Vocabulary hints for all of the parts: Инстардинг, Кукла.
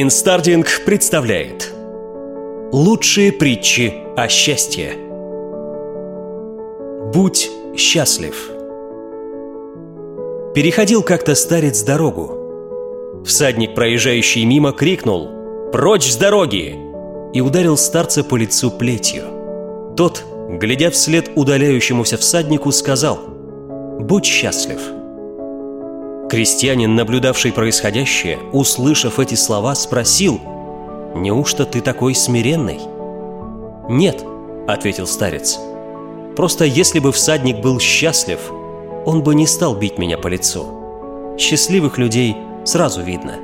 Инстардинг представляет лучшие притчи о счастье. Будь счастлив. Переходил как-то старец дорогу. Всадник, проезжающий мимо, крикнул: «Прочь с дороги!» и ударил старца по лицу плетью. Тот, глядя вслед удаляющемуся всаднику, сказал: «Будь счастлив». Крестьянин, наблюдавший происходящее, услышав эти слова, спросил: «Неужто ты такой смиренный?» «Нет», — ответил старец, — «просто если бы всадник был счастлив, он бы не стал бить меня по лицу. Счастливых людей сразу видно».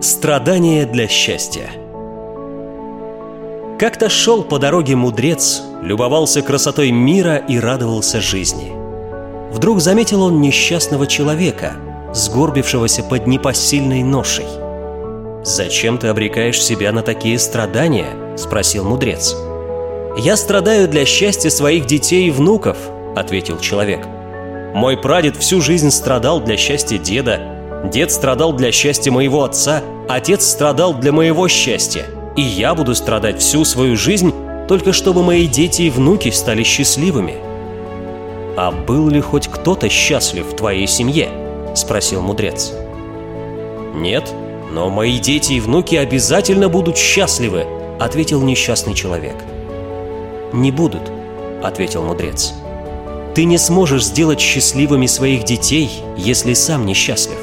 Страдания для счастья. Как-то шел по дороге мудрец, любовался красотой мира и радовался жизни. Вдруг заметил он несчастного человека, сгорбившегося под непосильной ношей. «Зачем ты обрекаешь себя на такие страдания?» — спросил мудрец. «Я страдаю для счастья своих детей и внуков», — ответил человек. «Мой прадед всю жизнь страдал для счастья деда, дед страдал для счастья моего отца, отец страдал для моего счастья, и я буду страдать всю свою жизнь, только чтобы мои дети и внуки стали счастливыми». «А был ли хоть кто-то счастлив в твоей семье?» — спросил мудрец. «Нет, но мои дети и внуки обязательно будут счастливы», — ответил несчастный человек. «Не будут», — ответил мудрец. «Ты не сможешь сделать счастливыми своих детей, если сам несчастлив.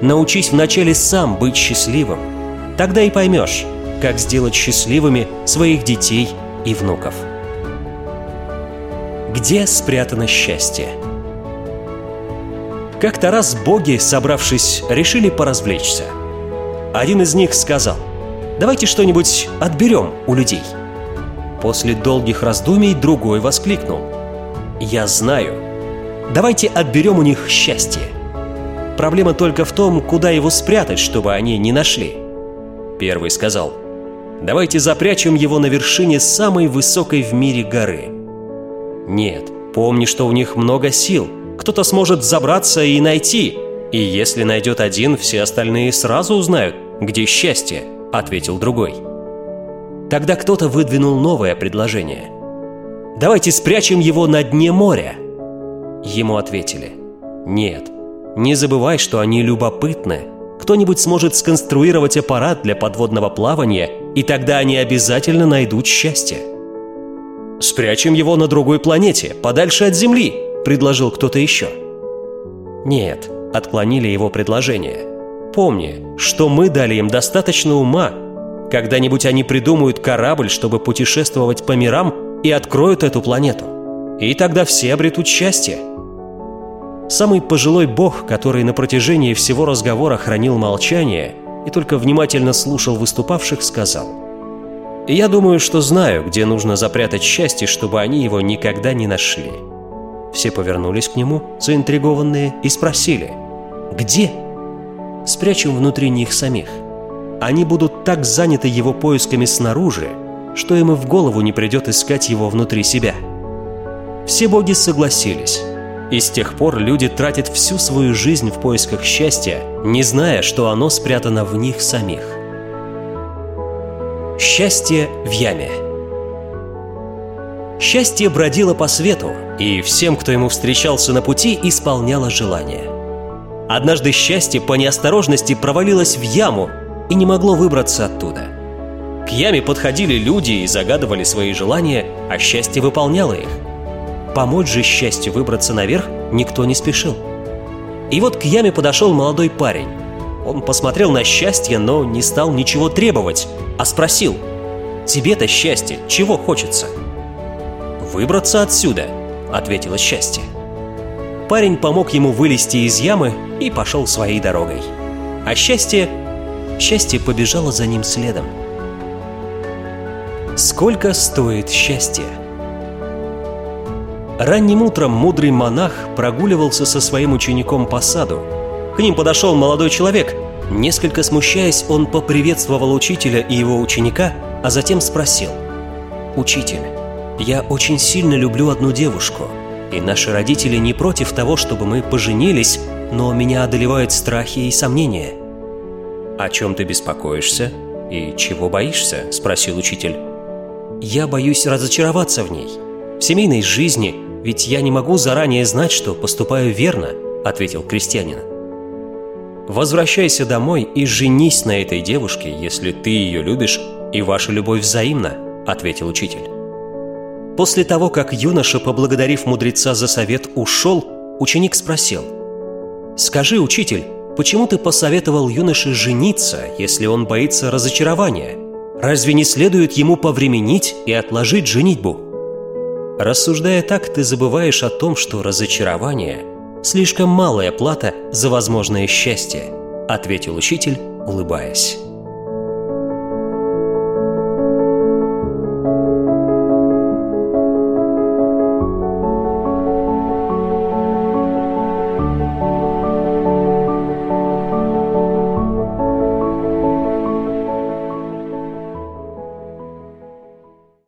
Научись вначале сам быть счастливым. Тогда и поймешь, как сделать счастливыми своих детей и внуков». Где спрятано счастье? Как-то раз боги, собравшись, решили поразвлечься. Один из них сказал: «Давайте что-нибудь отберем у людей». После долгих раздумий другой воскликнул: «Я знаю. Давайте отберем у них счастье. Проблема только в том, куда его спрятать, чтобы они не нашли». Первый сказал: «Давайте запрячем его на вершине самой высокой в мире горы». «Нет, помни, что у них много сил. Кто-то сможет забраться и найти. И если найдет один, все остальные сразу узнают, где счастье», — ответил другой. Тогда кто-то выдвинул новое предложение: «Давайте спрячем его на дне моря». Ему ответили: «Нет, не забывай, что они любопытны. Кто-нибудь сможет сконструировать аппарат для подводного плавания, и тогда они обязательно найдут счастье». «Спрячем его на другой планете, подальше от Земли», — предложил кто-то еще. «Нет», — отклонили его предложение. «Помни, что мы дали им достаточно ума. Когда-нибудь они придумают корабль, чтобы путешествовать по мирам, и откроют эту планету. И тогда все обретут счастье». Самый пожилой бог, который на протяжении всего разговора хранил молчание и только внимательно слушал выступавших, сказал: «Я думаю, что знаю, где нужно запрятать счастье, чтобы они его никогда не нашли». Все повернулись к нему, заинтригованные, и спросили: «Где?» «Спрячем внутри них самих. Они будут так заняты его поисками снаружи, что им и в голову не придет искать его внутри себя». Все боги согласились. И с тех пор люди тратят всю свою жизнь в поисках счастья, не зная, что оно спрятано в них самих. Счастье в яме. Счастье бродило по свету, и всем, кто ему встречался на пути, исполняло желания. Однажды счастье по неосторожности провалилось в яму и не могло выбраться оттуда. К яме подходили люди и загадывали свои желания, а счастье выполняло их. Помочь же счастью выбраться наверх никто не спешил. И вот к яме подошел молодой парень. Он посмотрел на счастье, но не стал ничего требовать, а спросил: «Тебе-то, счастье, чего хочется?» «Выбраться отсюда», — ответило счастье. Парень помог ему вылезти из ямы и пошел своей дорогой. А счастье побежало за ним следом. Сколько стоит счастье? Ранним утром мудрый монах прогуливался со своим учеником по саду. К ним подошел молодой человек. Несколько смущаясь, он поприветствовал учителя и его ученика, а затем спросил: «Учитель, я очень сильно люблю одну девушку, и наши родители не против того, чтобы мы поженились, но меня одолевают страхи и сомнения». «О чем ты беспокоишься и чего боишься?» – спросил учитель. «Я боюсь разочароваться в ней, в семейной жизни, ведь я не могу заранее знать, что поступаю верно», – ответил крестьянин. «Возвращайся домой и женись на этой девушке, если ты ее любишь, и ваша любовь взаимна», – ответил учитель. После того, как юноша, поблагодарив мудреца за совет, ушел, ученик спросил: «Скажи, учитель, почему ты посоветовал юноше жениться, если он боится разочарования? Разве не следует ему повременить и отложить женитьбу?» Рассуждая так, ты забываешь о том, что разочарование – слишком малая плата за возможное счастье, – ответил учитель, улыбаясь.